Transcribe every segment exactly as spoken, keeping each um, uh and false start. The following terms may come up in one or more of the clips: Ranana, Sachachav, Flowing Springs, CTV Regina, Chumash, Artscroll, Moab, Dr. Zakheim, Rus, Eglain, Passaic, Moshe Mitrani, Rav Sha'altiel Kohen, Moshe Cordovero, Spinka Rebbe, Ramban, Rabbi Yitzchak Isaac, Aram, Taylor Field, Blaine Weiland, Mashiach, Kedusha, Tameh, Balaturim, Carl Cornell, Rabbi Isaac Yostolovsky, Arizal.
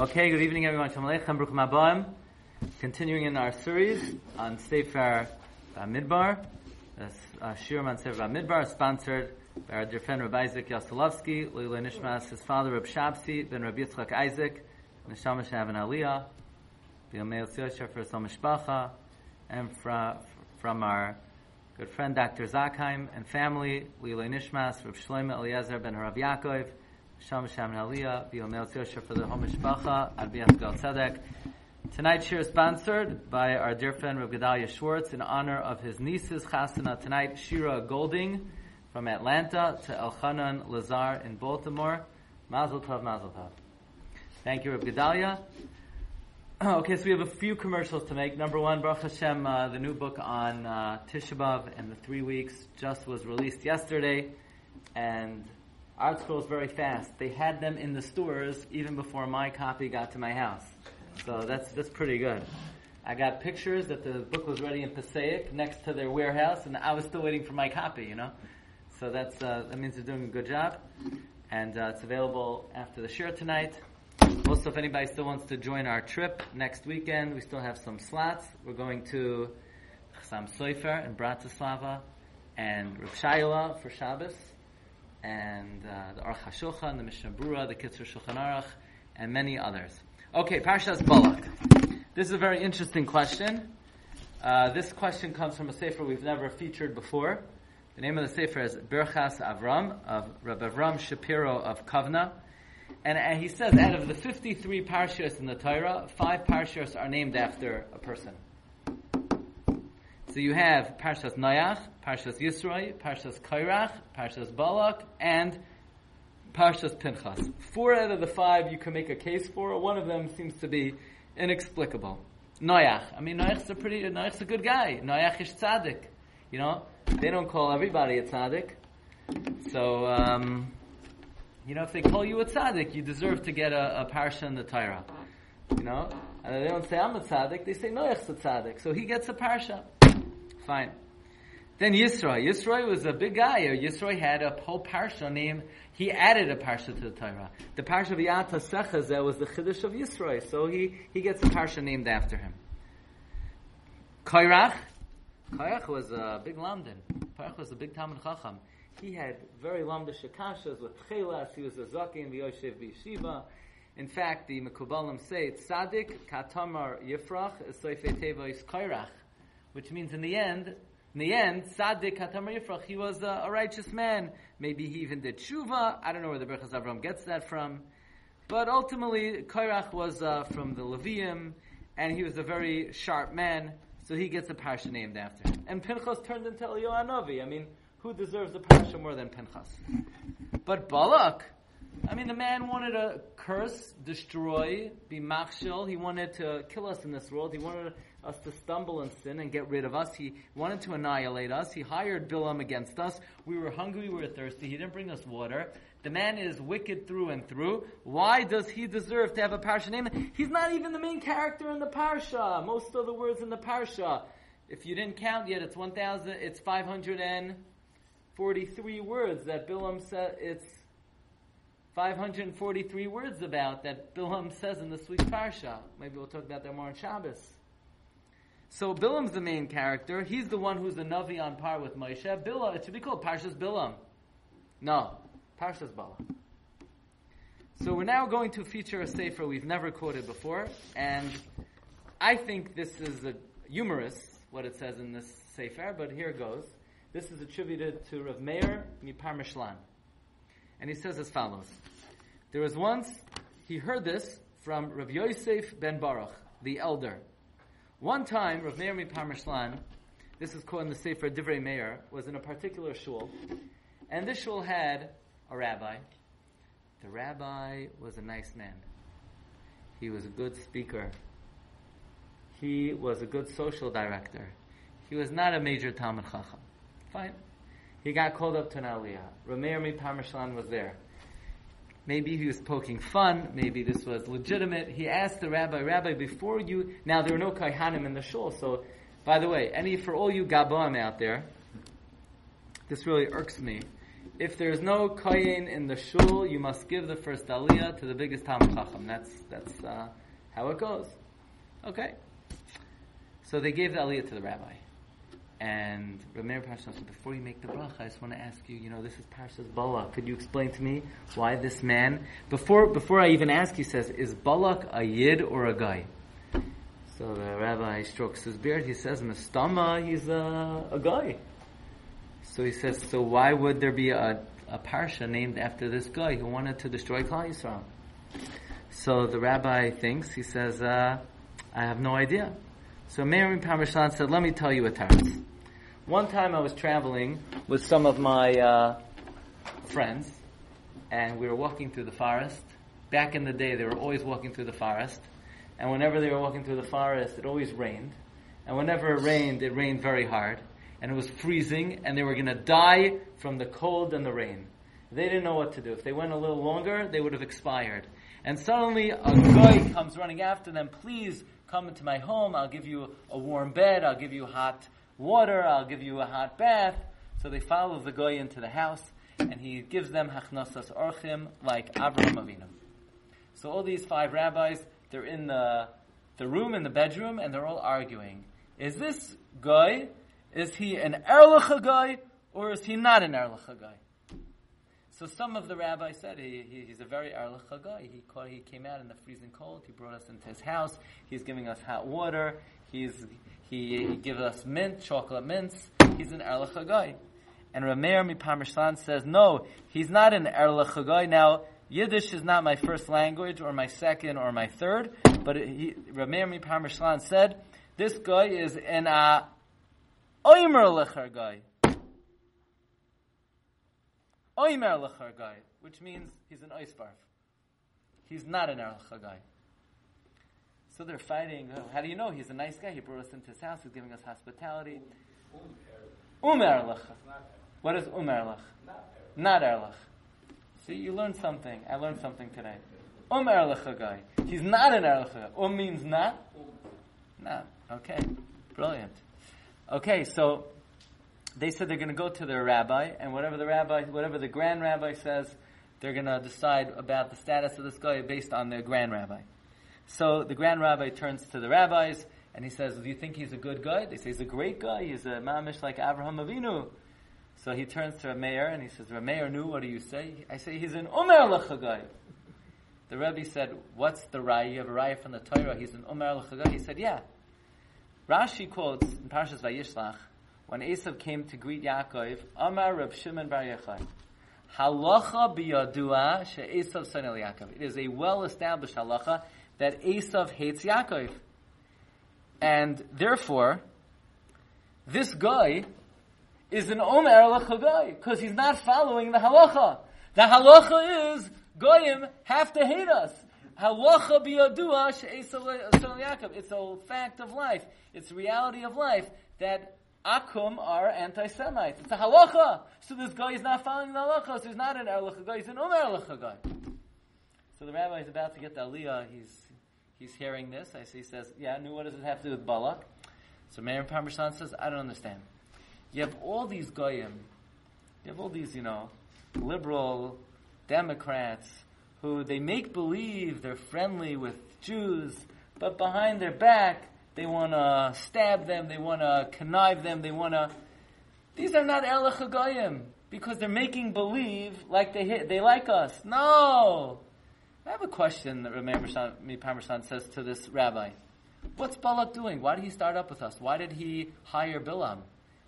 Okay, good evening everyone. Shalom Aleichem, Bruchim Habayim. Continuing in our series on Sefer B'Amidbar. Shira on Sefer B'Amidbar, sponsored by our dear friend Rabbi Isaac Yostolovsky, Leilei Nishmas, his father Rav Shabsi, Ben Rabbi Yitzchak Isaac, Neshama Shehaven Aliyah, B'Yomei Yosef for his whole mishpacha, and from our good friend Doctor Zakheim and family, Leilei Nishmas, Rav Shloimeh Eliezer Ben Harav Yaakov, Shalom Shem Aliyah, B'Yomei Yosef for the whole mishpacha, Ad B'Yach Gal Tzedek. Tonight's shir is sponsored by our dear friend Rav Gedalia Schwartz in honor of his niece's chasana tonight, Shira Golding from Atlanta to Elchanan Lazar in Baltimore. Mazel Tov, Mazel Tov. Thank you, Rav Gedalia. Okay, so we have a few commercials to make. Number one, Baruch Hashem, uh, the new book on uh, Tisha B'Av and the three weeks just was released yesterday, and Artscroll is very fast. They had them in the stores even before my copy got to my house. So that's that's pretty good. I got pictures that the book was ready in Passaic next to their warehouse, and I was still waiting for my copy, you know. So that's uh, that means they're doing a good job. And uh, it's available after the shir tonight. Also, if anybody still wants to join our trip next weekend, we still have some slots. We're going to Chassam Soifer in Bratislava and Rav Shaila for Shabbos, and uh, the Archa Shulchan, the Mishnaburah, the Kitzur Shulchan Arach, and many others. Okay, Parshas Balak. This is a very interesting question. Uh, this question comes from a sefer we've never featured before. The name of the sefer is Birchas Avram, of Rabbi Avram Shapiro of Kavna. And, and he says, out of the fifty-three parshas in the Torah, five parshas are named after a person. So you have Parshas Noyach, Parshas Yisroel, Parshas Kairach, Parshas Balak, and Parshas Pinchas. Four out of the five you can make a case for. One of them seems to be inexplicable. Noach. I mean, Noach's a pretty, Noach's a good guy. Noach is tzaddik. You know, they don't call everybody a tzaddik. So, um, you know, if they call you a tzaddik, you deserve to get a, a parsha in the Torah. You know, and they don't say I'm a tzaddik. They say Noach's a tzaddik. So he gets a parsha. Fine. Then Yisroel. Yisroel was a big guy. Yisroel had a whole parsha named. He added a parsha to the Torah. The parsha of Yad HaSechazeh was the chiddush of Yisroel, so he, he gets a parsha named after him. Kairach. Kairach was a big lamdan. Kairach was a big Talmid Chacham. He had very lamdish akashas with chelas. He was a zaken v'yoshev b'yeshiva. In fact, the Mekubalim say Tzadik Katamar Yifrach Soifei Teva is Kairach, which means in the end. In the end, Tzaddik HaTamar Yifrach, he was a, a righteous man. Maybe he even did tshuva. I don't know where the Birchas Avram gets that from. But ultimately, Kairach was uh, from the Levium, and he was a very sharp man, so he gets a parsha named after him. And Pinchas turned into Eliyahu Hanavi. I mean, who deserves a parsha more than Pinchas? But Balak, I mean, the man wanted to curse, destroy, be machshel. He wanted to kill us in this world. He wanted us to stumble and sin and get rid of us. He wanted to annihilate us. He hired Bilam against us. We were hungry. We were thirsty. He didn't bring us water. The man is wicked through and through. Why does he deserve to have a parsha name? He's not even the main character in the parsha. Most of the words in the parsha, if you didn't count yet, it's one thousand. It's five hundred and forty-three words that Bilam said. It's five hundred forty-three words about that Bilam says in this week's parsha. Maybe we'll talk about that more on Shabbos. So Bilam's the main character. He's the one who's a Navi on par with Moshe. Bilam, it should be called Parshas Bilam. No, Parshas Balak. So we're now going to feature a sefer we've never quoted before, and I think this is a humorous, what it says in this sefer, but here goes. This is attributed to Rav Meir MiPremishlan. And he says as follows. There was once, he heard this from Rav Yosef Ben Baruch, the elder. One time, Rav Meir MiPremishlan, this is called in the Sefer Divrei Meir, was in a particular shul. And this shul had a rabbi. The rabbi was a nice man. He was a good speaker. He was a good social director. He was not a major Talmid Chacham. Fine. He got called up to an aliyah. Rav Meir MiPremishlan was there. Maybe he was poking fun. Maybe this was legitimate. He asked the rabbi, Rabbi, before you... Now, there were no kaihanim in the shul, so... By the way, any for all you gabonim out there, this really irks me. If there is no kohen in the shul, you must give the first aliyah to the biggest Talmid Chacham. That's that's uh, how it goes. Okay. So they gave the aliyah to the rabbi. And Rav Meir MiPremishlan said, before you make the bracha, I just want to ask you, you know, this is Parshas Balak. Could you explain to me why this man, before before I even ask, he says, is Balak a Yid or a guy? So the rabbi strokes his beard. He says, Mistama, he's a, a guy. So he says, so why would there be a, a parsha named after this guy who wanted to destroy Klal Yisrael? So the rabbi thinks, he says, uh, I have no idea. So Meir MiPremishlan said, let me tell you a taras. One time I was traveling with some of my uh, friends, and we were walking through the forest. Back in the day, they were always walking through the forest. And whenever they were walking through the forest, it always rained. And whenever it rained, it rained very hard. And it was freezing, and they were going to die from the cold and the rain. They didn't know what to do. If they went a little longer, they would have expired. And suddenly, a guy comes running after them. Please come into my home. I'll give you a warm bed. I'll give you hot water. I'll give you a hot bath. So they follow the guy into the house, and he gives them hachnasas orchim, like Avraham Avinu. So all these five rabbis, they're in the, the room, in the bedroom, and they're all arguing. Is this guy... Is he an Erlich guy or is he not an Erlich guy? So some of the rabbis said he, he, he's a very Erlich guy. He called, he came out in the freezing cold. He brought us into his house. He's giving us hot water. He's he, he gives us mint, chocolate mints. He's an Erlich guy. And Rav Meir MiPremishlan says no, he's not an Erlich guy. Now Yiddish is not my first language or my second or my third, but he, Rav Meir MiPremishlan said this guy is an uh, Oimer lecher guy. Oimer lecher guy, which means he's an oisbarf. He's not an erlecher guy. So they're fighting. Oh, how do you know he's a nice guy? He brought us into his house. He's giving us hospitality. Um erlech. What is um erlech? Not erlech. See, you learned something. I learned something today. Um erlecher guy. He's not an erlecher guy. Um means not. Not. Okay. Brilliant. Okay, so they said they're going to go to their rabbi, and whatever the rabbi, whatever the grand rabbi says, they're going to decide about the status of this guy based on their grand rabbi. So the grand rabbi turns to the rabbis, and he says, do you think he's a good guy? They say he's a great guy. He's a mamish like Avraham Avinu. So he turns to Rav Meir, and he says, Rav Meir, nu, what do you say? I say, he's an Omer Lecha guy. The Rebbe said, what's the raya? You have a raya from the Torah. He's an Omer Lecha guy. He said, yeah. Rashi quotes in Parshas Vayishlach, when Esav came to greet Yaakov, Amar Reb Shimon Bar Yochai, halacha biyadua she'Esav sonel Yaakov. It is a well-established halacha that Esav hates Yaakov. And therefore, this guy is an omer halacha guy, because he's not following the halacha. The halacha is, goyim have to hate us. Halacha biyadua she'Esav sonel Yaakov. It's a fact of life. It's reality of life that Akum are anti-Semites. It's a halacha. So this guy is not following the halacha. So he's not an erlecha guy. He's an um erlecha guy. So the rabbi is about to get the aliyah. He's he's hearing this. I see. He says, "Yeah, I knew. What does it have to do with Balak?" So Meir MiPremishlan says, "I don't understand. You have all these goyim. You have all these, you know, liberal Democrats who they make believe they're friendly with Jews, but behind their back." They want to stab them. They want to connive them. They want to... These are not erlecha goyim because they're making believe like they hit, they like us. No! I have a question that Rav Meir MiPremishlan says to this rabbi. What's Balak doing? Why did he start up with us? Why did he hire Bilam?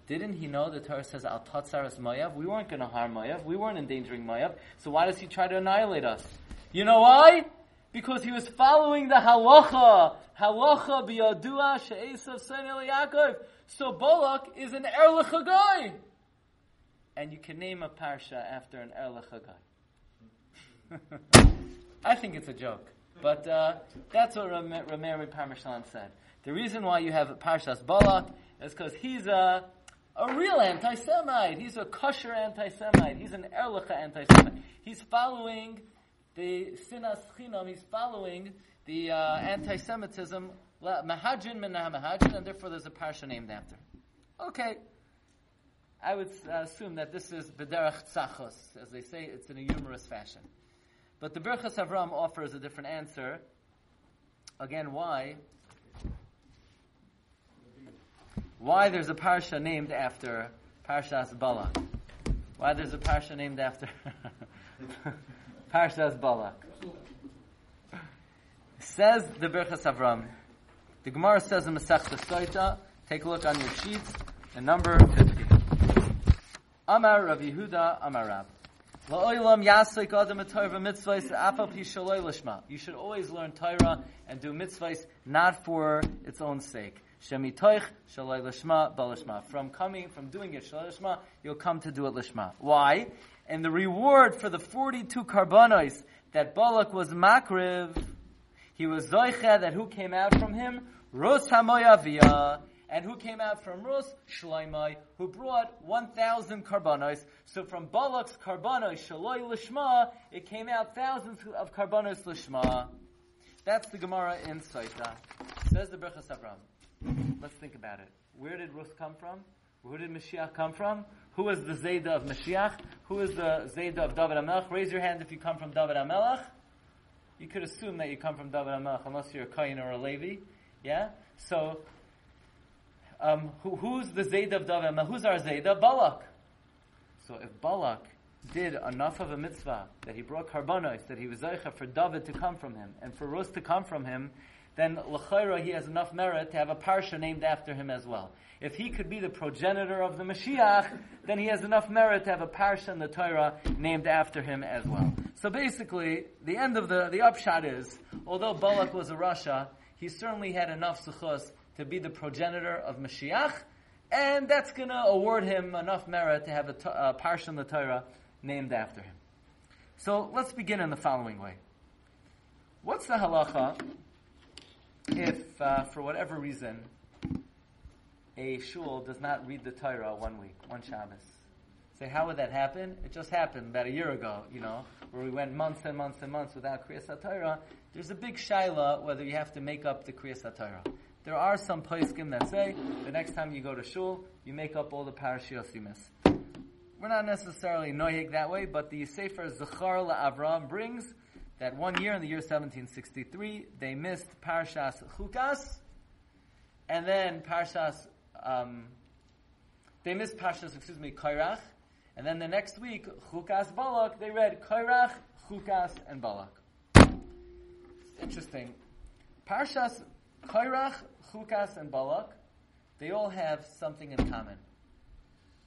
Didn't he know the Torah says, Al Tatsaras Moav? We weren't going to harm Moav. We weren't endangering Moav. So why does he try to annihilate us? You know why? Because he was following the halacha. Halacha biyadua she'esav sonel Yaakov. So Balak is an erlecha guy. And you can name a parsha after an erlecha guy. I think it's a joke. But uh, that's what Rav Meir MiPremishlan said. The reason why you have Parshas Balak is because he's a, a real anti-Semite. He's a kosher anti-Semite. He's an erlecha anti-Semite. He's following... The sinas chinam, he's following the uh, anti-Semitism, mahajin min mahajin, and therefore there's a parsha named after. Okay. I would uh, assume that this is b'derech tzachos, as they say, it's in a humorous fashion. But the Birchas Avram offers a different answer. Again, why? Why there's a parsha named after Parshas Balak? Why there's a parsha named after Parshas Balak? Says the Birchas Avram. The Gemara says in Masechtas Soita, take a look on your sheets, the number fifty. Amar Rav Yehuda Amar Rav. You should always learn Torah and do mitzvahs not for its own sake. From coming, from doing it, you'll come to do it lishma. Why? And the reward for the forty-two karbanos that Balak was makriv, he was zoicha, that who came out from him? Ros hamoyaviyah. And who came out from Rus? Shloimeh, who brought one thousand karbanos. So from Balak's karbanos, Shaloi Lishma, it came out thousands of karbanos Lishma. That's the Gemara in Soita. Says the Birchas Avram. Let's think about it. Where did Rus come from? Who did Mashiach come from? Who is the Zayda of Mashiach? Who is the Zayda of David HaMelech? Raise your hand if you come from David HaMelech. You could assume that you come from David HaMelech, unless you're a Kohen or a Levi. Yeah? So... Um, who, who's the Zayd of Davim? Who's our Zaydah? Balak. So if Balak did enough of a mitzvah, that he brought karbanos, that he was Zaycha for David to come from him, and for Rus to come from him, then l'chaira he has enough merit to have a parsha named after him as well. If he could be the progenitor of the Mashiach, then he has enough merit to have a parsha in the Torah named after him as well. So basically, the end of the, the upshot is, although Balak was a rasha, he certainly had enough suchos to be the progenitor of Mashiach, and that's going to award him enough merit to have a, t- a parsha in the Torah named after him. So let's begin in the following way. What's the halacha if, uh, for whatever reason, a shul does not read the Torah one week, one Shabbos? Say, how would that happen? It just happened about a year ago, you know, where we went months and months and months without Kriyas HaTorah. There's a big shaila whether you have to make up the Kriyas HaTorah. There are some poskim that say the next time you go to shul, you make up all the parashiyos you miss. We're not necessarily noyeg that way, but the Sefer Zechar LaAvraham brings that one year, in the year seventeen sixty-three, they missed Parshas Chukas, and then Parshas, um, they missed Parshas, excuse me, Kairach, and then the next week, Chukas Balak, they read Kairach, Chukas, and Balak. It's interesting. Parshas Kairach, Chukas, and Balak, they all have something in common.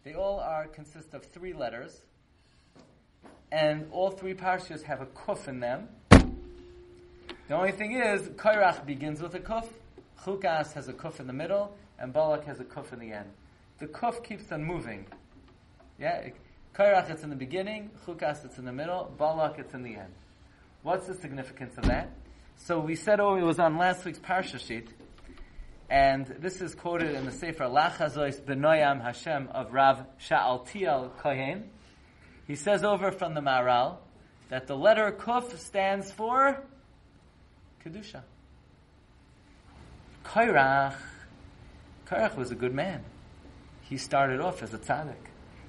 They all are consist of three letters, and all three parshas have a kuf in them. The only thing is, Kairach begins with a kuf, Chukas has a kuf in the middle, and Balak has a kuf in the end. The kuf keeps on moving. Yeah, Kairach it's in the beginning, Chukas it's in the middle, Balak it's in the end. What's the significance of that? So we said, oh, it was on last week's Parsha sheet, and this is quoted in the Sefer Lachazois Benoyam Hashem of Rav Sha'altiel Kohen. He says over from the Maharal that the letter Kuf stands for Kedusha. Kairach. Kairach was a good man. He started off as a tzaddik.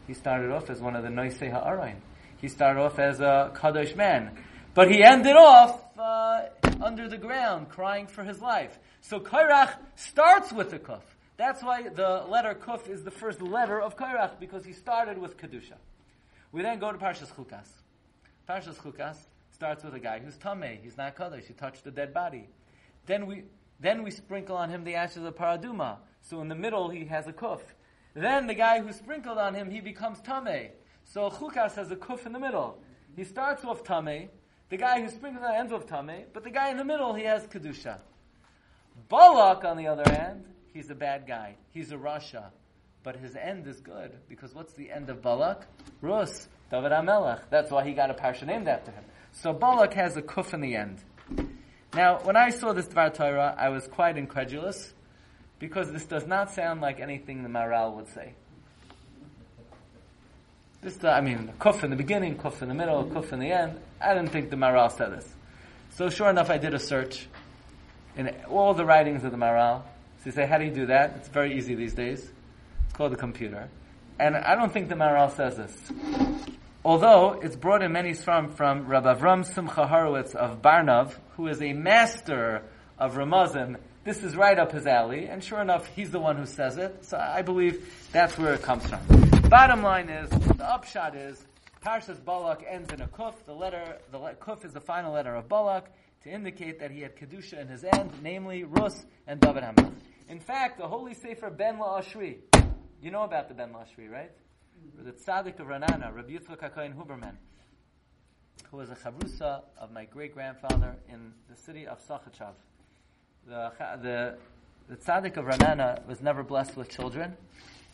He started off as one of the Noisei Ha'arayin. He started off as a Kadosh man. But he ended off uh, under the ground, crying for his life. So Kairach starts with the Kuf. That's why the letter Kuf is the first letter of Kairach, because he started with Kedusha. We then go to Parshas Chukas. Parshas Chukas starts with a guy who's Tameh, he's not Kadosh, he touched a dead body. Then we then we sprinkle on him the ashes of Paraduma. So in the middle he has a Kuf. Then the guy who sprinkled on him, he becomes Tameh. So Chukas has a Kuf in the middle. He starts with Tameh. The guy who sprinkles on the ends of Tameh, but the guy in the middle, he has Kedusha. Balak, on the other hand, he's a bad guy. He's a rasha. But his end is good, because what's the end of Balak? Rus, David HaMelech. That's why he got a parsha named after him. So Balak has a kuf in the end. Now, when I saw this Dvar Torah, I was quite incredulous, because this does not sound like anything the Maharal would say. This, I mean, kuf in the beginning, kuf in the middle, kuf in the end. I didn't think the Maharal said this. So sure enough, I did a search in all the writings of the Maharal. So you say, how do you do that? It's very easy these days. It's called a computer. And I don't think the Maharal says this. Although it's brought in many from, from Rabbi Avram Simcha Horowitz of Barnov, who is a master of Ramazim. This is right up his alley, and sure enough, he's the one who says it. So I believe that's where it comes from. Bottom line is, the upshot is, Parshas Balak ends in a kuf. The letter, the le- kuf is the final letter of Balak, to indicate that he had kedusha in his end, namely Rus and David Hamelech. In fact, the holy sefer Ben LaAshri, you know about the Ben LaAshri, right? The tzaddik of Ranana, Rabbi Yitzchak HaKohen Huberman, who was a chavrusa of my great-grandfather in the city of Sachachav. The, the, the tzaddik of Ranana was never blessed with children,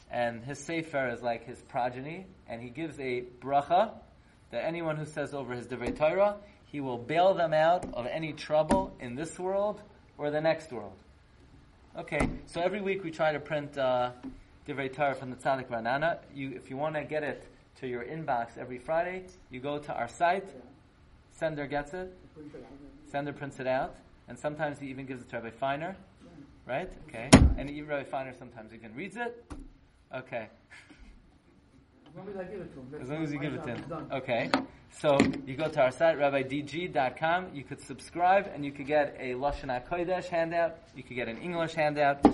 and his sefer is like his progeny, and he gives a bracha that anyone who says over his divrei Torah, he will bail them out of any trouble in this world or the next world. Okay, so every week we try to print uh, divrei Torah from the tzaddik Ranana. You, if you want to get it to your inbox every Friday, you go to our site, Sender gets it, Sender prints it out, and sometimes he even gives it to Rabbi Feiner, right? Okay, and even Rabbi Feiner sometimes even reads it. Okay. As long as you give it to him. Okay. So you go to our site, rabbi d g dot com. You could subscribe and you could get a Lashon HaKodesh handout. You could get an English handout.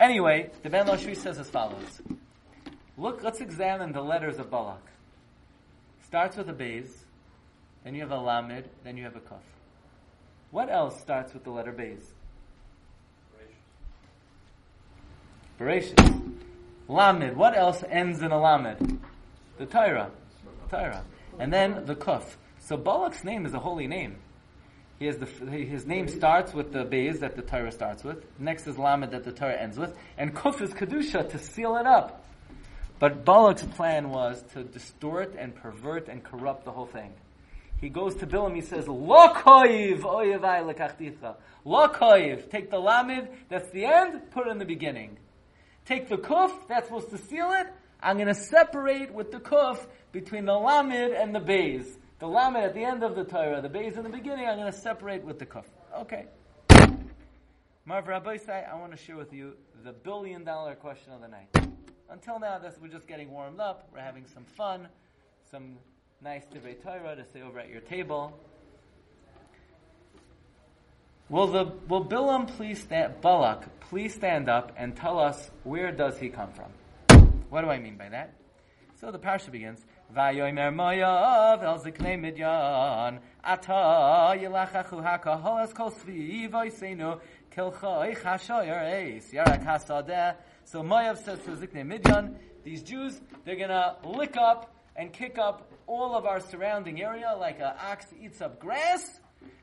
Anyway, the Ben LaAshri says as follows. Look, let's examine the letters of Balak. Starts with a Beis, then you have a Lamed, then you have a Kaf. What else starts with the letter Beis? Bereshit. Bereshit. Lamed. What else ends in a Lamed? The Torah. The Torah. And then the Kuf. So Balak's name is a holy name. He has the, his name starts with the Beis that the Torah starts with. Next is Lamed that the Torah ends with. And Kuf is Kedusha to seal it up. But Balak's plan was to distort and pervert and corrupt the whole thing. He goes to Bilam, he says, Lo koiv, oyevai lekachticha. Lo koiv. Take the Lamed, that's the end, put it in the beginning. Take the kuf, that's supposed to seal it. I'm going to separate with the kuf between the lamed and the beis. The lamed at the end of the Torah, the beis in the beginning, I'm going to separate with the kuf. Okay. Marv Rabbeisai, I want to share with you the billion dollar question of the night. Until now, this, we're just getting warmed up. We're having some fun, some nice divrei Torah to say over at your table. Will the will Bilam please stand, Balak please stand up and tell us where does he come from? What do I mean by that? So the parsha begins. Vayomer Moav el Ziknei Midyan Ata Yilachachu Hakaholas Kol Svi Voiseinu Kilchoi Chashoyer Eis Yarak Hasadeh. So Moav says to Ziknei Midyan, these Jews, they're gonna lick up and kick up all of our surrounding area like an ox eats up grass.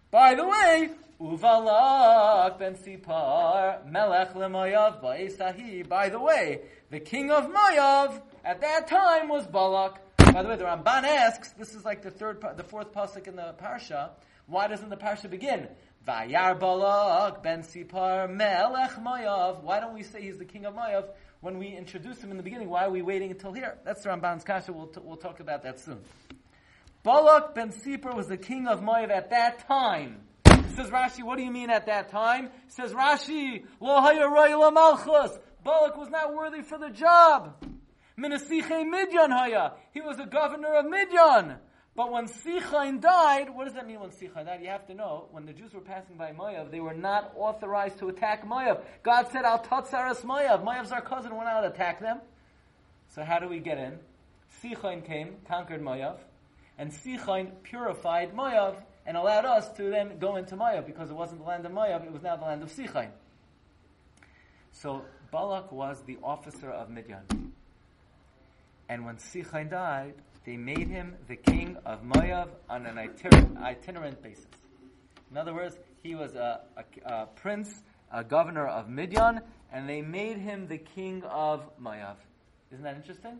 By the way, Uvalak ben Sipar melech leMoav ba'esahi. By the way, the king of Moav at that time was Balak. By the way, the Ramban asks, this is like the third, the fourth pasuk in the parsha. Why doesn't the parsha begin? Vayar Balak ben Sipar melech Moav. Why don't we say he's the king of Moav when we introduce him in the beginning? Why are we waiting until here? That's the Ramban's kasha. We'll t- we'll talk about that soon. Balak ben Sipar was the king of Moav at that time. Says Rashi, what do you mean at that time? Says Rashi, Lo haya roi la malchus. Balak was not worthy for the job. Min asichei Midyan haya. He was a governor of Midyan. But when Sichain died, what does that mean when Sichain died? You have to know, when the Jews were passing by Moav, they were not authorized to attack Moav. God said, Al tatzaras Moav. Moav's our cousin, we're not to attack them. So how do we get in? Sichain came, conquered Moav. And Sichain purified Moav and allowed us to then go into Moav, because it wasn't the land of Moav, it was now the land of Sichain. So Balak was the officer of Midyan. And when Sichain died, they made him the king of Moav on an itinerant, itinerant basis. In other words, he was a, a, a prince, a governor of Midyan, and they made him the king of Moav. Isn't that interesting?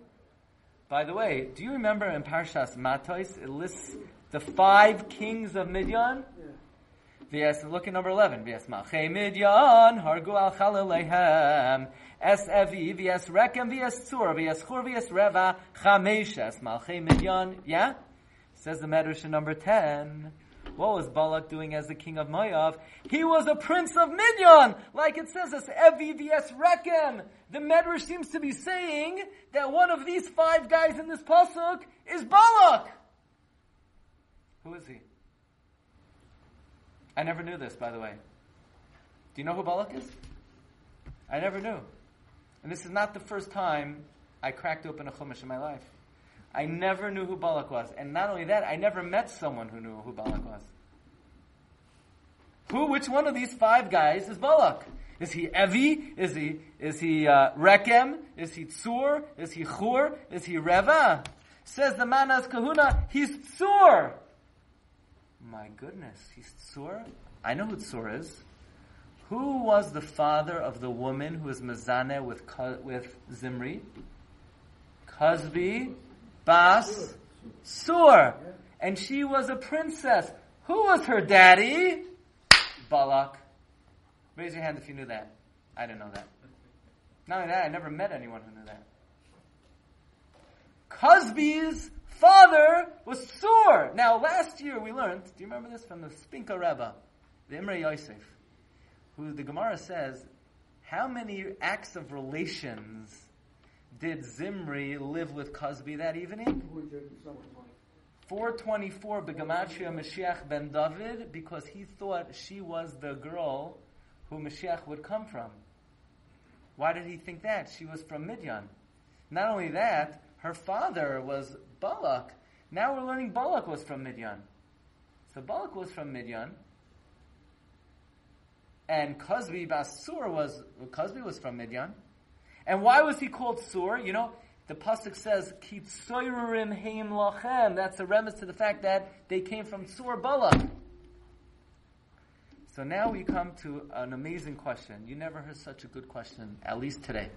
By the way, do you remember in Parshas Matos, it lists the five kings of Midyan? Yeah. V S, look at number eleven. V S Malchei Midyan, Hargu al Chalalehem, S F E, V S Rekem, V S Tzur, V S Chur, V S Reva, Chamesh, Malchei Midyan. Yeah? Says the Medrash in number ten. What was Balak doing as the king of Moab? He was a prince of Midian! Like it says, this Evvs Rechem. The Medrash seems to be saying that one of these five guys in this pasuk is Balak! Who is he? I never knew this, by the way. Do you know who Balak is? I never knew. And this is not the first time I cracked open a chumash in my life. I never knew who Balak was. And not only that, I never met someone who knew who Balak was. Who, which one of these five guys is Balak? Is he Evi? Is he is he uh, Rechem? Is he Tzur? Is he Chur? Is he Reva? Says the Manas Kahuna, he's Tzur. My goodness, he's Tzur? I know who Tzur is. Who was the father of the woman who was Mazaneh with, with Zimri? Cosbi Bas Sur. And she was a princess. Who was her daddy? Balak. Raise your hand if you knew that. I didn't know that. Not only that, I never met anyone who knew that. Cosbi's father was Sur. Now, last year we learned, do you remember this from the Spinka Rebbe, the Imre Yosef, who the Gemara says, how many acts of relations did Zimri live with Cosbi that evening? four twenty-four B'gematria Mashiach ben David, because he thought she was the girl who Mashiach would come from. Why did he think that? She was from Midian. Not only that, her father was Balak. Now we're learning Balak was from Midian. So Balak was from Midian. And Cosbi Basur was Cosbi was from Midian. And why was he called Sur? You know, the pasuk says, Kitzorim Heim Lachem. That's a remiss to the fact that they came from Sur Balak. So now we come to an amazing question. You never heard such a good question, at least today.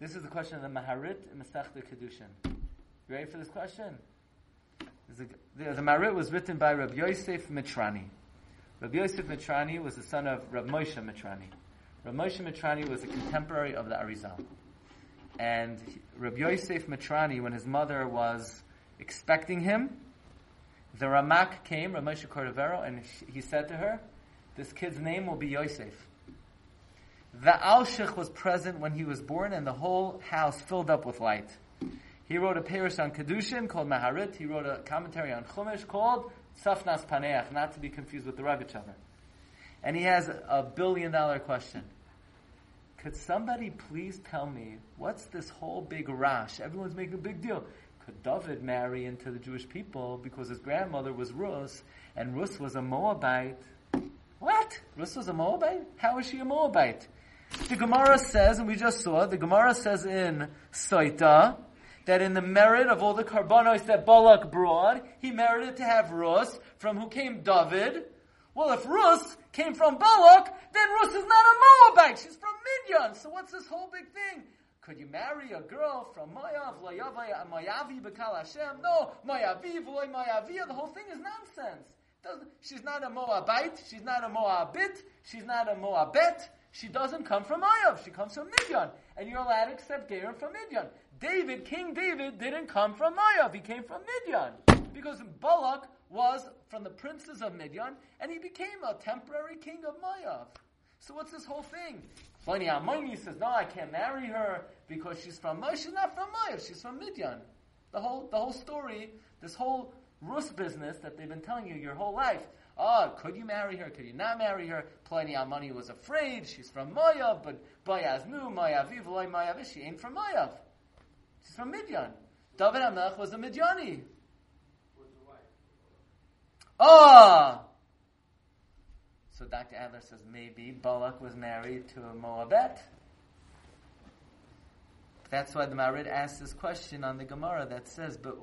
This is the question of the Maharit Mustach Kedushin. You ready for this question? The, the Maharit was written by Rabbi Yosef Mitrani. Rabbi Yosef Mitrani was the son of Rav Moshe Mitrani. Rav Moshe Mitrani was a contemporary of the Arizal. And Rabbi Yosef Mitrani, when his mother was expecting him, the Ramak came, Rav Moshe Cordovero, and he said to her, this kid's name will be Yosef. The Alshich was present when he was born, and the whole house filled up with light. He wrote a parish on Kedushin called Maharit. He wrote a commentary on Chumash called Tzafnas Paneach, not to be confused with the Rav Chaver. And he has a billion dollar question. Could somebody please tell me, what's this whole big rash? Everyone's making a big deal. Could David marry into the Jewish people because his grandmother was Rus, and Rus was a Moabite? What? Rus was a Moabite? How is she a Moabite? The Gemara says, and we just saw, the Gemara says in Soita, that in the merit of all the karbanos that Balak brought, he merited to have Rus, from who came David. Well, if Rus came from Balak, then Rus is not a Moabite. She's from Midian. So what's this whole big thing? Could you marry a girl from Moav? Moavi b'kal Hashem. No, Moavi v'loy Moavia. The whole thing is nonsense. Doesn't, she's not a Moabite. She's not a Moabit. She's not a Moabet. She doesn't come from Moav. She comes from Midian. And you're allowed to accept Gerim from Midian. David, King David, didn't come from Moab. He came from Midian. Because Balak was from the princes of Midian, and he became a temporary king of Moab. So what's this whole thing? Pliny Amoni says, no, I can't marry her because she's from Moab. She's not from Moab. She's from Midian. The whole, the whole story, this whole Rus business that they've been telling you your whole life. Oh, could you marry her? Could you not marry her? Pliny Amoni was afraid. She's from Moab, but Bayaznu, Moaviv, Loy Moavish, she ain't from Moab. She's from Midian. David HaMelech was a Midiani. Ah! Oh! So Doctor Adler says maybe Balak was married to a Moabite. That's why the Maharit asks this question on the Gemara that says, because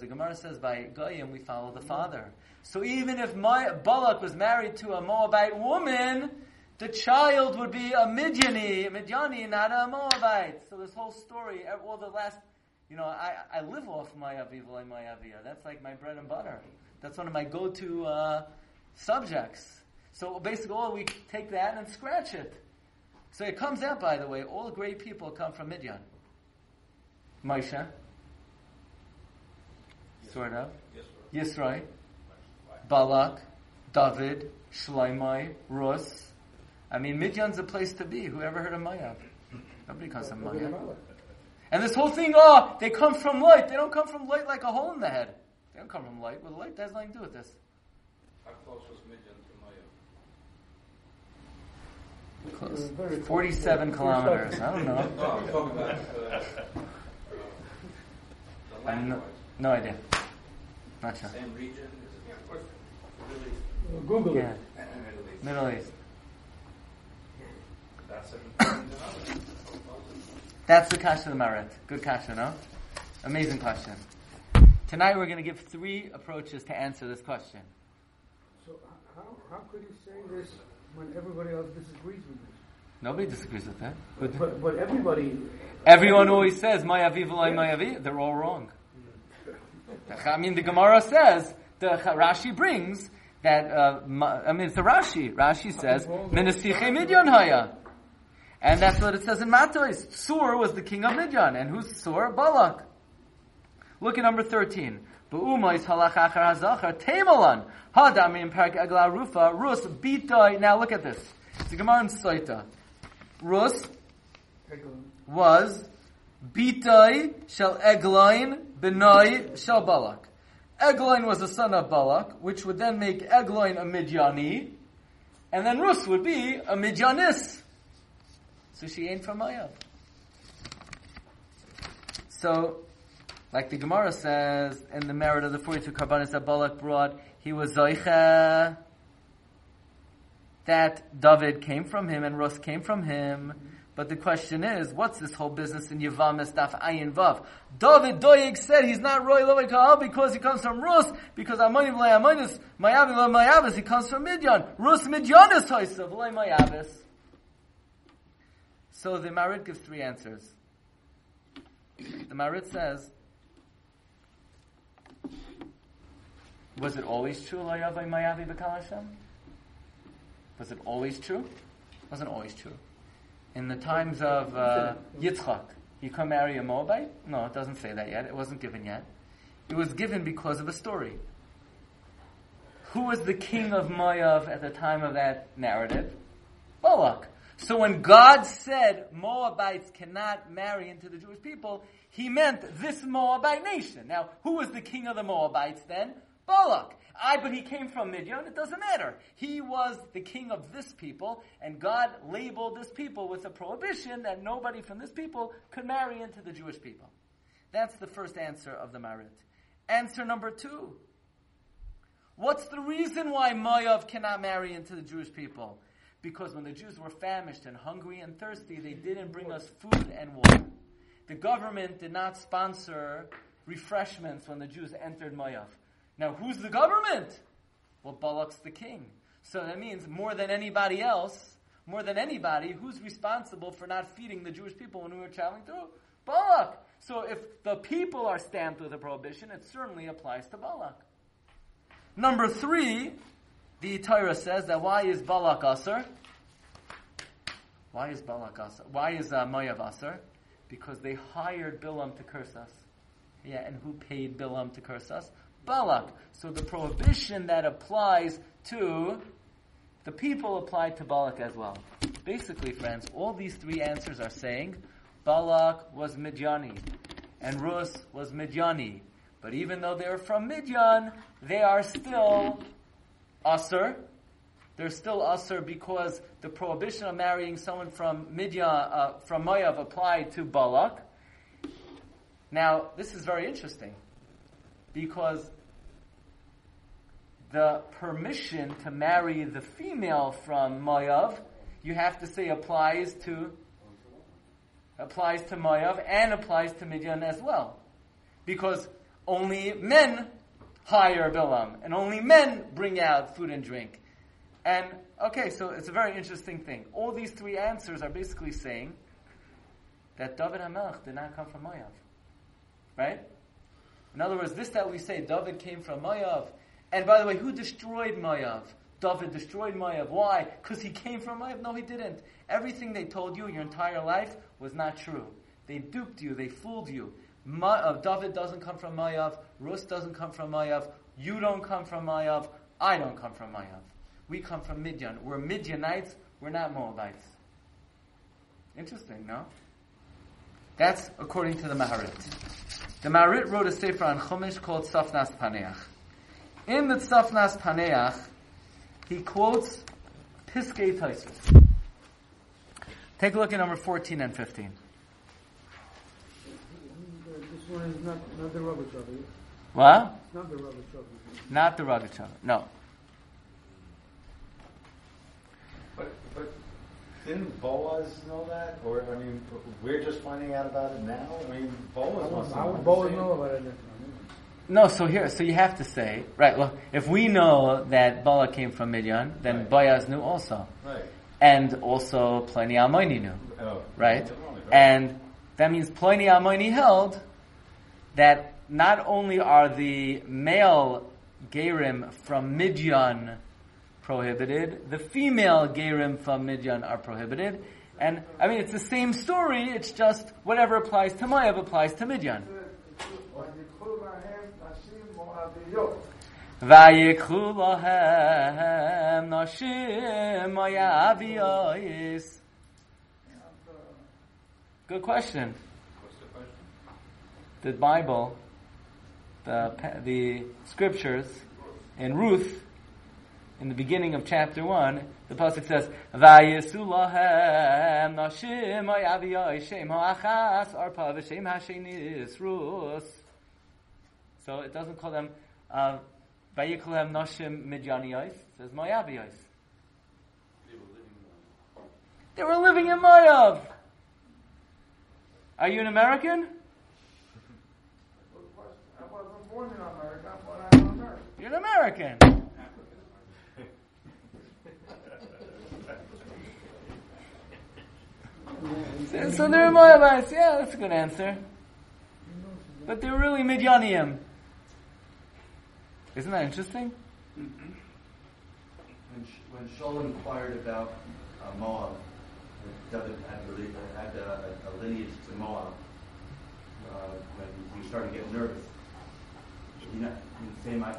the Gemara says by Goyim we follow the father. So even if my, Balak was married to a Moabite woman, the child would be a Midiani, a Midiani, not a Moabite. So this whole story, all the last, you know, I, I live off Moaviv, like Moavia. That's like my bread and butter. That's one of my go-to uh, subjects. So basically, all we take that and scratch it. So it comes out, by the way, all great people come from Midian. Moshe, sort of. Yisrael, Balak, David, Shloimeh, Rus. I mean, Midian's a place to be. Who ever heard of Moab? Nobody comes from Moab. And this whole thing, oh, they come from light. They don't come from light like a hole in the head. They don't come from light. Well, light has nothing to do with this. How close was Midian to Moab? Close. Very Forty-seven close. Kilometers. I don't know. No, I'm talking about uh, the land. No, no idea. Not sure. Same region? Is it? Yeah, of course. Middle East. Well, Google yeah. it. Middle East. Middle East. That's it. That's the kasha of the Maharit. Good kasha, no? Amazing question. Tonight we're going to give three approaches to answer this question. So how how could he say this when everybody else disagrees with this? Nobody disagrees with that. But but, but everybody... Everyone always says, Mayavi v'lai Mayavi. They're all wrong. I mean, the Gemara says, the Rashi brings that, uh, I mean, it's the Rashi. Rashi says, Menasiche Midyon Haya. And that's what it says in Matos. Sur was the king of Midian. And who's Sur? Balak. Look at number thirteen. Now look at this. It's the Gemara in Soita. Rus was Bitai shel Eglain Benai shel Balak. Eglain was the son of Balak, which would then make Eglain a Midyani. And then Rus would be a Midyanis. So she ain't from Moab. So, like the Gemara says, in the merit of the forty-two Karbanis that Balak brought, he was Zoicha. That David came from him and Rus came from him. Mm-hmm. But the question is, what's this whole business in Yevamis Daf Ayin Vav? David Doeg said he's not Roy Lovei Kahal because he comes from Rus, because Amonim Lei Amonis, Mayavi Lei Mayavis, he comes from Midian. Rus Midyanis Hoysav Lei Mayavis. So the Maharit gives three answers. The Maharit says, was it always true? Was it always true? It wasn't always true. In the times of uh, Yitzchak, you come marry a Moabite? No, it doesn't say that yet. It wasn't given yet. It was given because of a story. Who was the king of Moab at the time of that narrative? Balak. So when God said Moabites cannot marry into the Jewish people, he meant this Moabite nation. Now, who was the king of the Moabites then? Balak. Aye, but he came from Midian. It doesn't matter. He was the king of this people, and God labeled this people with a prohibition that nobody from this people could marry into the Jewish people. That's the first answer of the Maharit. Answer number two. What's the reason why Moab cannot marry into the Jewish people? Because when the Jews were famished and hungry and thirsty, they didn't bring us food and water. The government did not sponsor refreshments when the Jews entered Moab. Now, who's the government? Well, Balak's the king. So that means more than anybody else, more than anybody, who's responsible for not feeding the Jewish people when we were traveling through? Balak. So if the people are stamped with a prohibition, it certainly applies to Balak. Number three... The Torah says that why is Balak Asur? Why is Balak Asur? Why is uh, Moab Asur? Because they hired Bilam to curse us. Yeah, and who paid Bilam to curse us? Balak. So the prohibition that applies to the people applied to Balak as well. Basically, friends, all these three answers are saying Balak was Midyani and Rus was Midyani. But even though they are from Midyan, they are still... Asur. They're still Asur because the prohibition of marrying someone from Midian, uh, from Moab applied to Balak. Now, this is very interesting because the permission to marry the female from Moab, you have to say applies to applies to Moab and applies to Midian as well, because only men hire Bilam, and only men bring out food and drink. And, okay, so it's a very interesting thing. All these three answers are basically saying that David HaMelech did not come from Moab. Right? In other words, this that we say, David came from Moab. And by the way, who destroyed Moab? David destroyed Moab. Why? Because he came from Moab? No, he didn't. Everything they told you your entire life was not true. They duped you. They fooled you. Ma- David doesn't come from Mayav, Rus doesn't come from Mayav, you don't come from Mayav, I don't come from Mayav. We come from Midian. We're Midianites, we're not Moabites. Interesting, no? That's according to the Maharit. The Maharit wrote a sefer on Chumash called Tzafnas Paneach. In the Tzafnas Paneach, he quotes Piskei Taisus. Take a look at number fourteen and fifteen. This one is not, not the rubbish of it. What? It's not the rubbish of it. Not the rubbish of it, no. But, but didn't Boaz know that? Or, I mean, we're just finding out about it now? I mean, Boaz must know. Boaz know about it now. No, so here, so you have to say, right, well, if we know that Balak came from Midian, then right. Boaz knew also. Right. And also Pliny Almoini knew. Oh, right? Totally right? And that means Pliny Almoini held that not only are the male Gerim from Midian prohibited, the female Gerim from Midian are prohibited. And, I mean, it's the same story, it's just whatever applies to Moab applies to Midian. Vayikhu lahem nashim mo'aviyos. Good question. What's the question? The Bible, the the scriptures, in Ruth, in the beginning of chapter one, the pasuk says, "Vayesu lahem nashim mo'aviyos shem ha'achas arpa v'shem ha'sheni yisrus." So it doesn't call them. Uh, Vayikulem Noshim Midyaniyos, it says Moabiyos. They were living in Moab. Are you an American? I wasn't born in America, but I'm an American. You're an American. so, so they're Moabites. Yeah, that's a good answer. But they're really Midyaniyim. Isn't that interesting? Mm-hmm. When, Sh- when Shaul inquired about uh, Moab, David had, had a, a lineage to Moab, uh, when he started getting nervous, you know, the same I,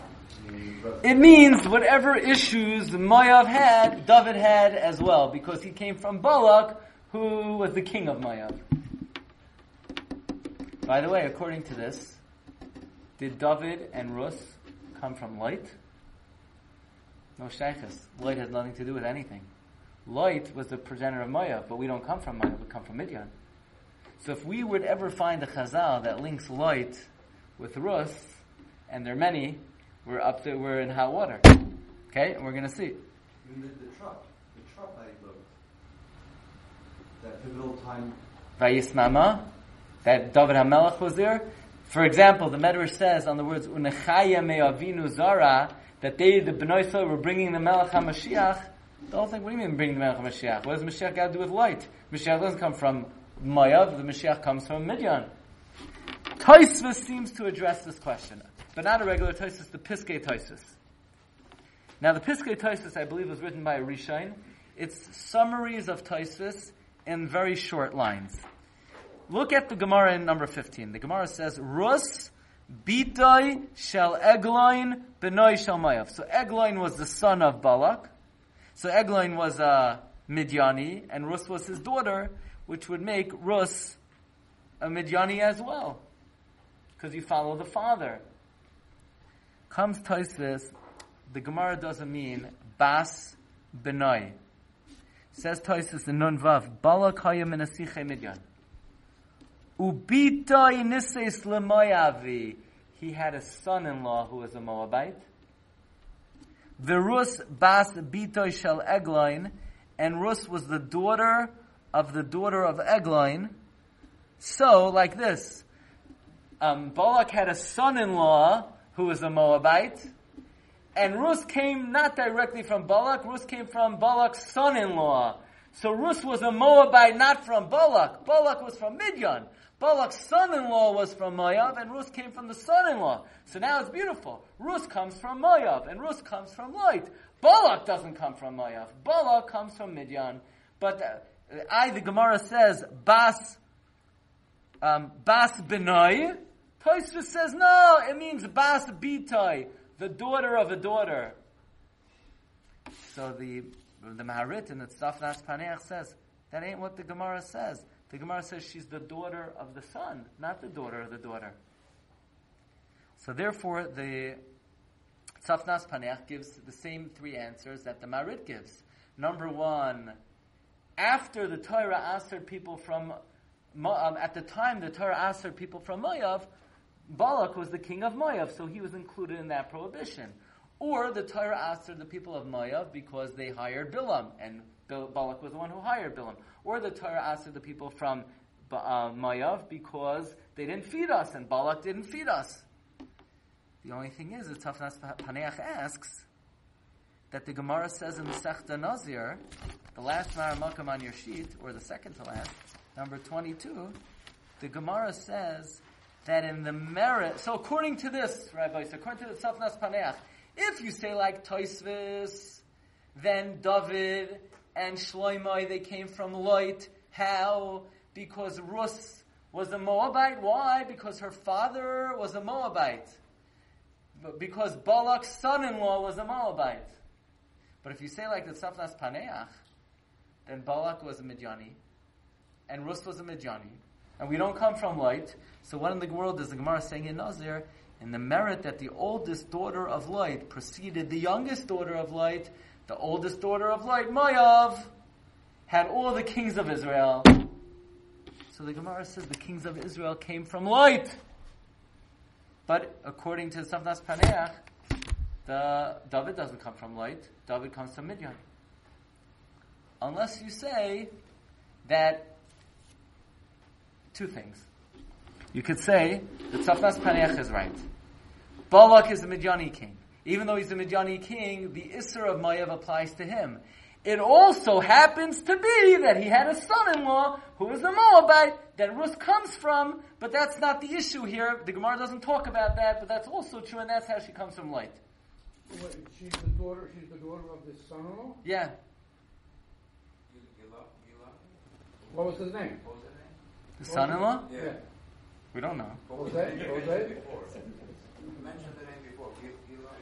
the it means whatever issues Moab had, David had as well, because he came from Balak, who was the king of Moab. By the way, according to this, did David and Rus come from light? No shaykhs. Light has nothing to do with anything. Light was the progenitor of Moab, but we don't come from Moab, we come from Midian. So if we would ever find a chazal that links light with Rus, and there are many, we're up to, we're in hot water. Okay? And we're going to see. The, the truck, the truck I looked, that pivotal time. Vayisnama, that David HaMelech was there. For example, the Medrash says on the words "Unechaya me'avinu zara" that they, the Bnei Israel, were bringing the Melech HaMashiach. The whole thing. What do you mean bringing the Melech HaMashiach? What does Mashiach got to do with light? Mashiach doesn't come from Moav. The Mashiach comes from Midian. Tosfos seems to address this question, but not a regular Tosfos. The Piskei Tosfos. Now, the Piskei Tosfos, I believe, was written by a Rishon. It's summaries of Tosfos in very short lines. Look at the Gemara in number fifteen. The Gemara says, Rus bitoi shel Eglain benoi shel Moav. So Eglain was the son of Balak. So Eglain was a Midyani, and Rus was his daughter, which would make Rus a Midyani as well, because you follow the father. Comes Tosfos, the Gemara doesn't mean Bas benoi. Says Tosfos in Nun Vav, Balak haya menasichei Midyan. Ubitoi nises lemoyavi. He had a son-in-law who was a Moabite. The Rus bas bitoi shel Eglain, and Rus was the daughter of the daughter of Eglain. So, like this, um, Balak had a son-in-law who was a Moabite, and Rus came not directly from Balak. Rus came from Balak's son-in-law. So Rus was a Moabite, not from Balak. Balak was from Midian. Balak's son-in-law was from Moab, and Rus came from the son-in-law. So now it's beautiful. Rus comes from Moab, and Rus comes from light. Balak doesn't come from Moab. Balak comes from Midian. But uh, I, the Gemara says, Bas um, Bas Benai. Tosfos says, no, it means Bas Bitai, the daughter of a daughter. So the the Maharit in the Tzafnas Paneach says, that ain't what the Gemara says. The Gemara says she's the daughter of the son, not the daughter of the daughter. So therefore, the Tzafnas Paneach gives the same three answers that the Maharit gives. Number one, after the Torah asked people from, um, at the time the Torah asked people from Moav, Balak was the king of Moav, so he was included in that prohibition. Or the Torah asked the people of Moav because they hired Bilam, and Bil- Balak was the one who hired Bilam. Or the Torah asked the people from uh, Moav because they didn't feed us, and Balak didn't feed us. The only thing is, the Tzafnas Paneach asks that the Gemara says in Masechta Nazir, the last Maharei Malkam on your sheet, or the second to last, number twenty-two, the Gemara says that in the merit, so according to this, Rabbi, so according to the Tzafnas Paneach, if you say like Tosfos, then David and Shloimeh, they came from Lot. How? Because Rus was a Moabite. Why? Because her father was a Moabite. Because Balak's son-in-law was a Moabite. But if you say like the Tzafnas Paneach, then Balak was a Midyani, and Rus was a Midyani, and we don't come from Lot. So what in the world is the Gemara saying in Nazir? In the merit that the oldest daughter of Lot preceded the youngest daughter of Lot, the oldest daughter of Lot, Moav, had all the kings of Israel. So the Gemara says the kings of Israel came from Lot. But according to the Tzafnas Paneach, the David doesn't come from Lot. David comes from Midian. Unless you say that two things. You could say that Tzafnas Paneach is right. Balak is a Midyani king. Even though he's a Midyani king, the Isser of Moav applies to him. It also happens to be that he had a son-in-law who was a Moabite that Rus comes from, but that's not the issue here. The Gemara doesn't talk about that, but that's also true, and that's how she comes from Lot. Wait, she's the daughter. She's the daughter of this son-in-law. Yeah. What was his name? What was his name? The son-in-law. Yeah. We don't know. What was that? What was that? You mentioned the name before.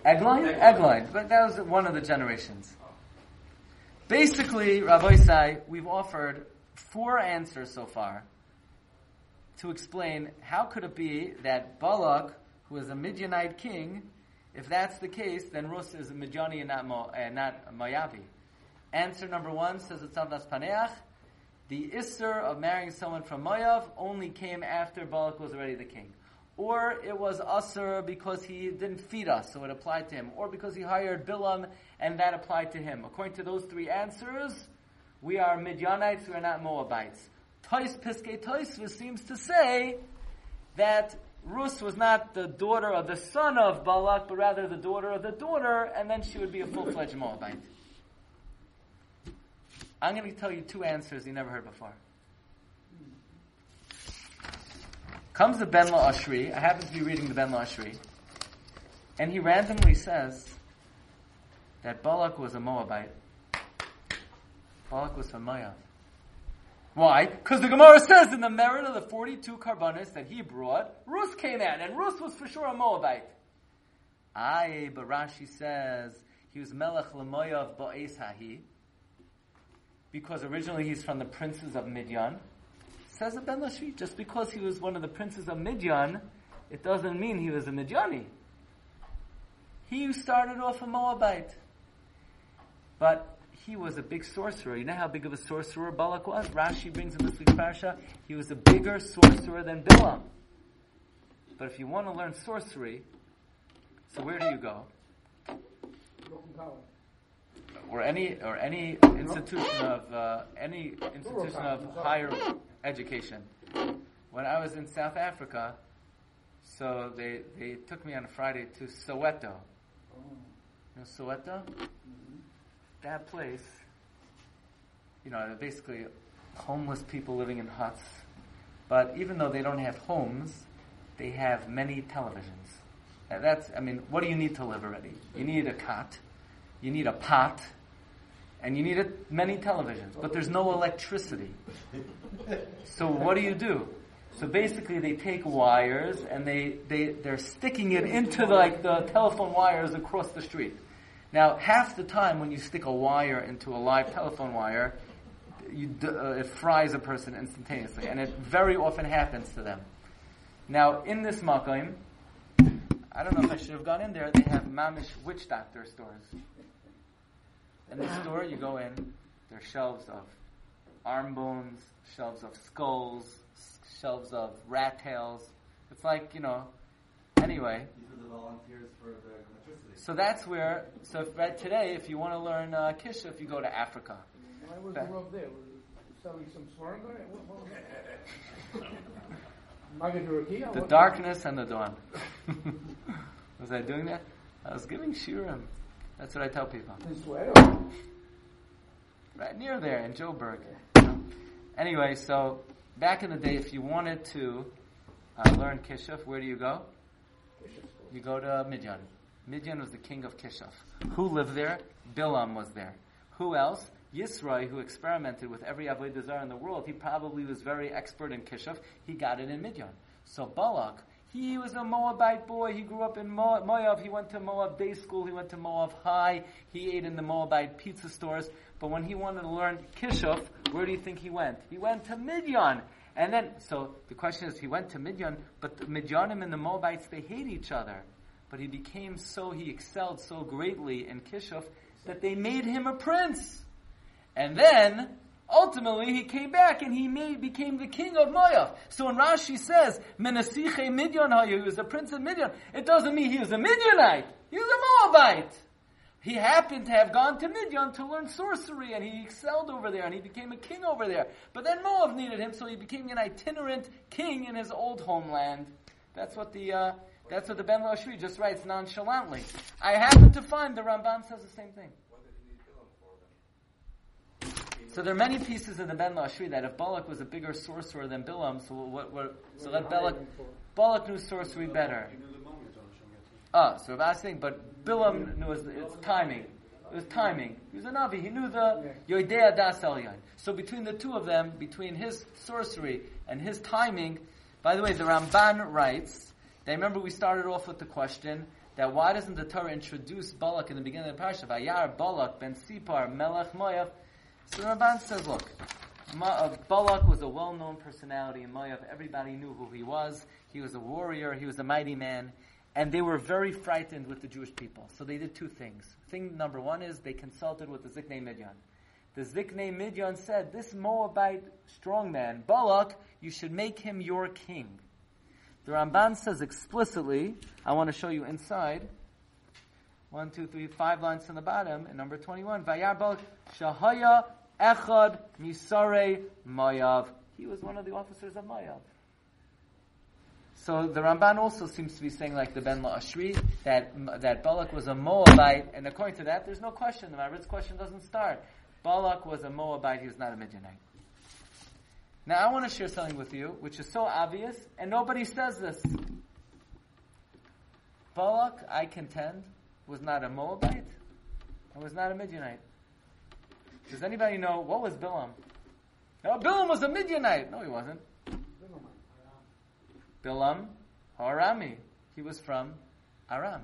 Egline? Egline. But that was one of the generations. Basically, Rabbi Isai, we've offered four answers so far to explain how could it be that Balak, who is a Midianite king, if that's the case, then Rus is a Midyani and not, Mo, uh, not Moabi. Answer number one says it's Tzafnas Paneach. The Isser of marrying someone from Moav only came after Balak was already the king. Or it was Asur because he didn't feed us, so it applied to him. Or because he hired Bilam, and that applied to him. According to those three answers, we are Midyanites, we are not Moabites. Tois Piskei Tosfos seems to say that Rus was not the daughter of the son of Balak, but rather the daughter of the daughter, and then she would be a full-fledged Moabite. I'm going to tell you two answers you never heard before. Comes the Ben LaAshri. I happen to be reading the Ben LaAshri. And he randomly says that Balak was a Moabite. Balak was from Moav. Why? Because the Gemara says in the merit of the forty-two Karbanis that he brought, Rus came out, and Rus was for sure a Moabite. Aye, but Rashi says he was Melech LaMoav Ba'ez Hahi, because originally he's from the princes of Midian. Says Ben LaAshri, just because he was one of the princes of Midian, it doesn't mean he was a Midyani. He started off a Moabite. But he was a big sorcerer. You know how big of a sorcerer Balak was? Rashi brings in this week's parsha, he was a bigger sorcerer than Bilam. But if you want to learn sorcery, so where do you go? Or any or any institution of uh, any institution of higher education. When I was in South Africa, so they they took me on a Friday to Soweto. You know Soweto? Mm-hmm. That place, you know, basically homeless people living in huts. But even though they don't have homes, they have many televisions. And that's, I mean, what do you need to live already? You need a cot, you need a pot, and you need a, many televisions, but there's no electricity. So what do you do? So basically they take wires and they, they, they're sticking it into like the telephone wires across the street. Now half the time when you stick a wire into a live telephone wire, you, uh, it fries a person instantaneously, and it very often happens to them. Now in this makom, I don't know if I should have gone in there, they have mamish witch doctor stores. In this store you go in, there are shelves of arm bones, shelves of skulls, shelves of rat tails. It's like, you know, anyway. These are the volunteers for the electricity. So that's where, so if, right, today, if you want to learn uh, Kisha, if you go to Africa. Why was that, the Rav there? Was he selling some swarm? The darkness and the dawn. Was I doing that? I was giving shirim. That's what I tell people. Right near there in Joburg. Anyway, so back in the day, if you wanted to uh, learn Kishuf, where do you go? You go to Midian. Midian was the king of Kishuf. Who lived there? Bilam was there. Who else? Yisroi, who experimented with every Avodah Zarah in the world. He probably was very expert in Kishuf. He got it in Midian. So Balak, he was a Moabite boy. He grew up in Moab. Moab. He went to Moab Day School. He went to Moab High. He ate in the Moabite pizza stores. But when he wanted to learn Kishuf, where do you think he went? He went to Midian. And then, so the question is, he went to Midian, but the Midianim and the Moabites, they hate each other. But he became so, he excelled so greatly in Kishuf that they made him a prince. And then, ultimately, he came back and he made, became the king of Moab. So when Rashi says, Menasiche Midian Hayu, he was a prince of Midian, it doesn't mean he was a Midianite. He was a Moabite. He happened to have gone to Midian to learn sorcery, and he excelled over there, and he became a king over there. But then Moab needed him, so he became an itinerant king in his old homeland. That's what the uh, that's what the Ben LaAshri just writes nonchalantly. I happen to find the Ramban says the same thing. So there are many pieces in the Ben LaAshri that if Balak was a bigger sorcerer than Bilam, so what? what so let Balak Balak knew sorcery better. Ah, so I was saying, but Bilam knew his, it's timing. It was timing. He was a Navi. He knew the Yodea Das Elyon. So between the two of them, between his sorcery and his timing, by the way, the Ramban writes, they remember we started off with the question that why doesn't the Torah introduce Balak in the beginning of the parasha? Vayar Balak ben Sipar Melech Moav. So the Ramban says, look, Balak was a well-known personality in Moav. Everybody knew who he was. He was a warrior. He was a mighty man. And they were very frightened with the Jewish people. So they did two things. Thing number one is they consulted with the Ziknei Midian. The Ziknei Midian said, this Moabite strongman, Balak, you should make him your king. The Ramban says explicitly, I want to show you inside, one, two, three, five lines from the bottom, and number twenty-one, Vayar Balak Shahaya Echad Misarei Moav. He was one of the officers of Moav. So the Ramban also seems to be saying, like the Ben LaAshri, that that Balak was a Moabite, and according to that, there's no question. The Maharit's question doesn't start. Balak was a Moabite; he was not a Midianite. Now, I want to share something with you, which is so obvious, and nobody says this. Balak, I contend, was not a Moabite, and was not a Midianite. Does anybody know what was Bilam? No, Bilam was a Midianite. No, he wasn't. Bilam Harami. He was from Aram,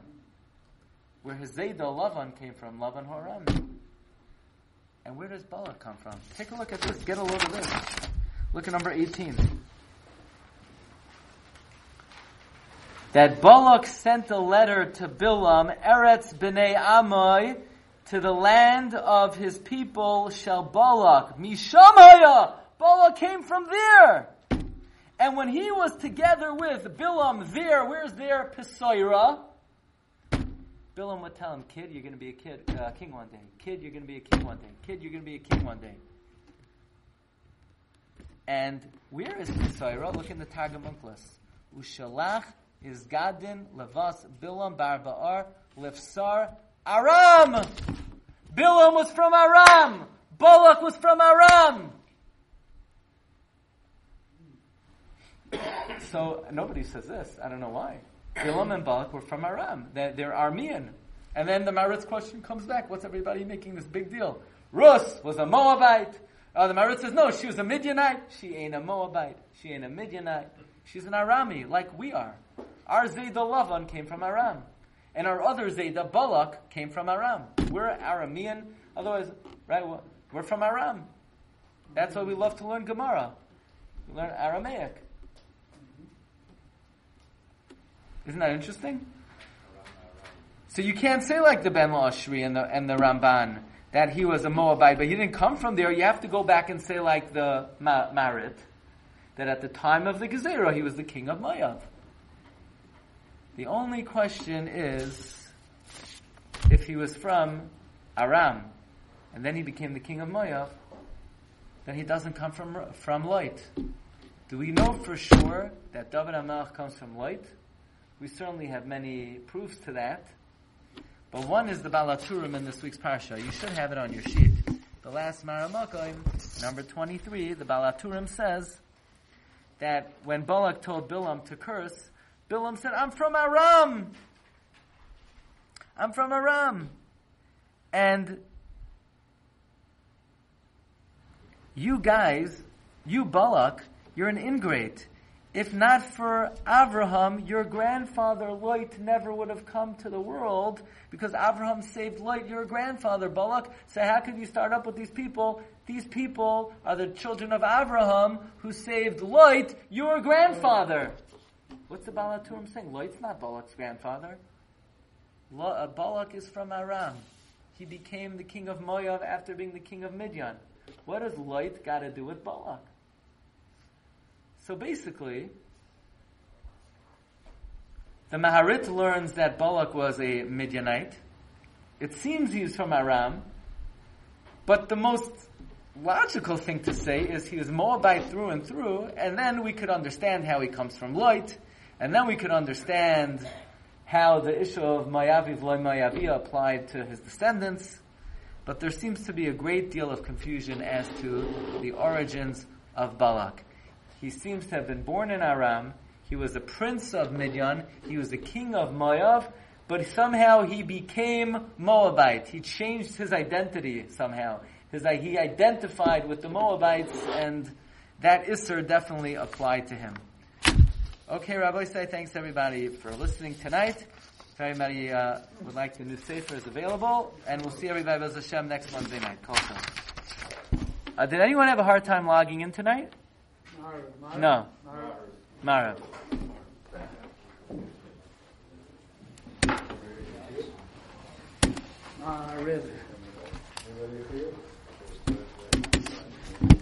where his Zayda Lavan came from, Lavan Harami. And where does Balak come from? Take a look at this. Get a load of this. Look at number eighteen. That Balak sent a letter to Bilam, Eretz B'nei Amoy, to the land of his people, shall Balak. Mishamaya! Balak came from there! And when he was together with Bilam there, where's their Pisoira? Bilam would tell him, kid, you're going to be a kid, uh, king one day. Kid, you're going to be a king one day. Kid, you're going to be a king one day. And where is Pisoira? Look in the Targum Unclus. Ushalach is Gadin Levas Bilam Barba'ar Lefsar Aram. Bilam was from Aram. Balak was from Aram. So nobody says this. I don't know why. Bilam and Balak were from Aram. They're, they're Aramean. And then the Maharit's question comes back. What's everybody making this big deal? Rus was a Moabite. Uh, the Maharit says, no, she was a Midianite. She ain't a Moabite. She ain't a Midianite. She's an Arami, like we are. Our Zayda Lavan came from Aram. And our other Zayda Balak came from Aram. We're Aramean. Otherwise, right, we're from Aram. That's why we love to learn Gemara. We learn Aramaic. Isn't that interesting? So you can't say like the Ben LaAshri and the, and the Ramban that he was a Moabite, but he didn't come from there. You have to go back and say like the Ma- Maharit, that at the time of the Gezerah, he was the king of Moab. The only question is if he was from Aram, and then he became the king of Moab, then he doesn't come from from Lot. Do we know for sure that David HaMelech comes from Lot? We certainly have many proofs to that. But one is the Balaturim in this week's Parsha. You should have it on your sheet. The last Maramakoim, number twenty-three, the Balaturim says that when Balak told Bilam to curse, Bilam said, I'm from Aram! I'm from Aram! And you guys, you Balak, you're an ingrate. If not for Avraham, your grandfather Lot never would have come to the world, because Avraham saved Lot, your grandfather, Balak. So how could you start up with these people? These people are the children of Avraham who saved Lot, your grandfather. What's the Balaturim saying? Lot's not Balak's grandfather. Balak is from Aram. He became the king of Moab after being the king of Midian. What does Lot got to do with Balak? So basically, the Maharit learns that Balak was a Midianite. It seems he's from Aram, but the most logical thing to say is he was Moabite through and through, and then we could understand how he comes from Lot, and then we could understand how the issue of Moaviv lo Moavia applied to his descendants. But there seems to be a great deal of confusion as to the origins of Balak. He seems to have been born in Aram. He was a prince of Midian. He was the king of Moab. But somehow he became Moabite. He changed his identity somehow. His, he identified with the Moabites, and that Isser definitely applied to him. Okay, Rabbi Say, thanks everybody for listening tonight. If anybody uh, would like the new Sefer, is available. And we'll see everybody, Bez Hashem, next Monday night. Uh, did anyone have a hard time logging in tonight? No. Mara. Mara.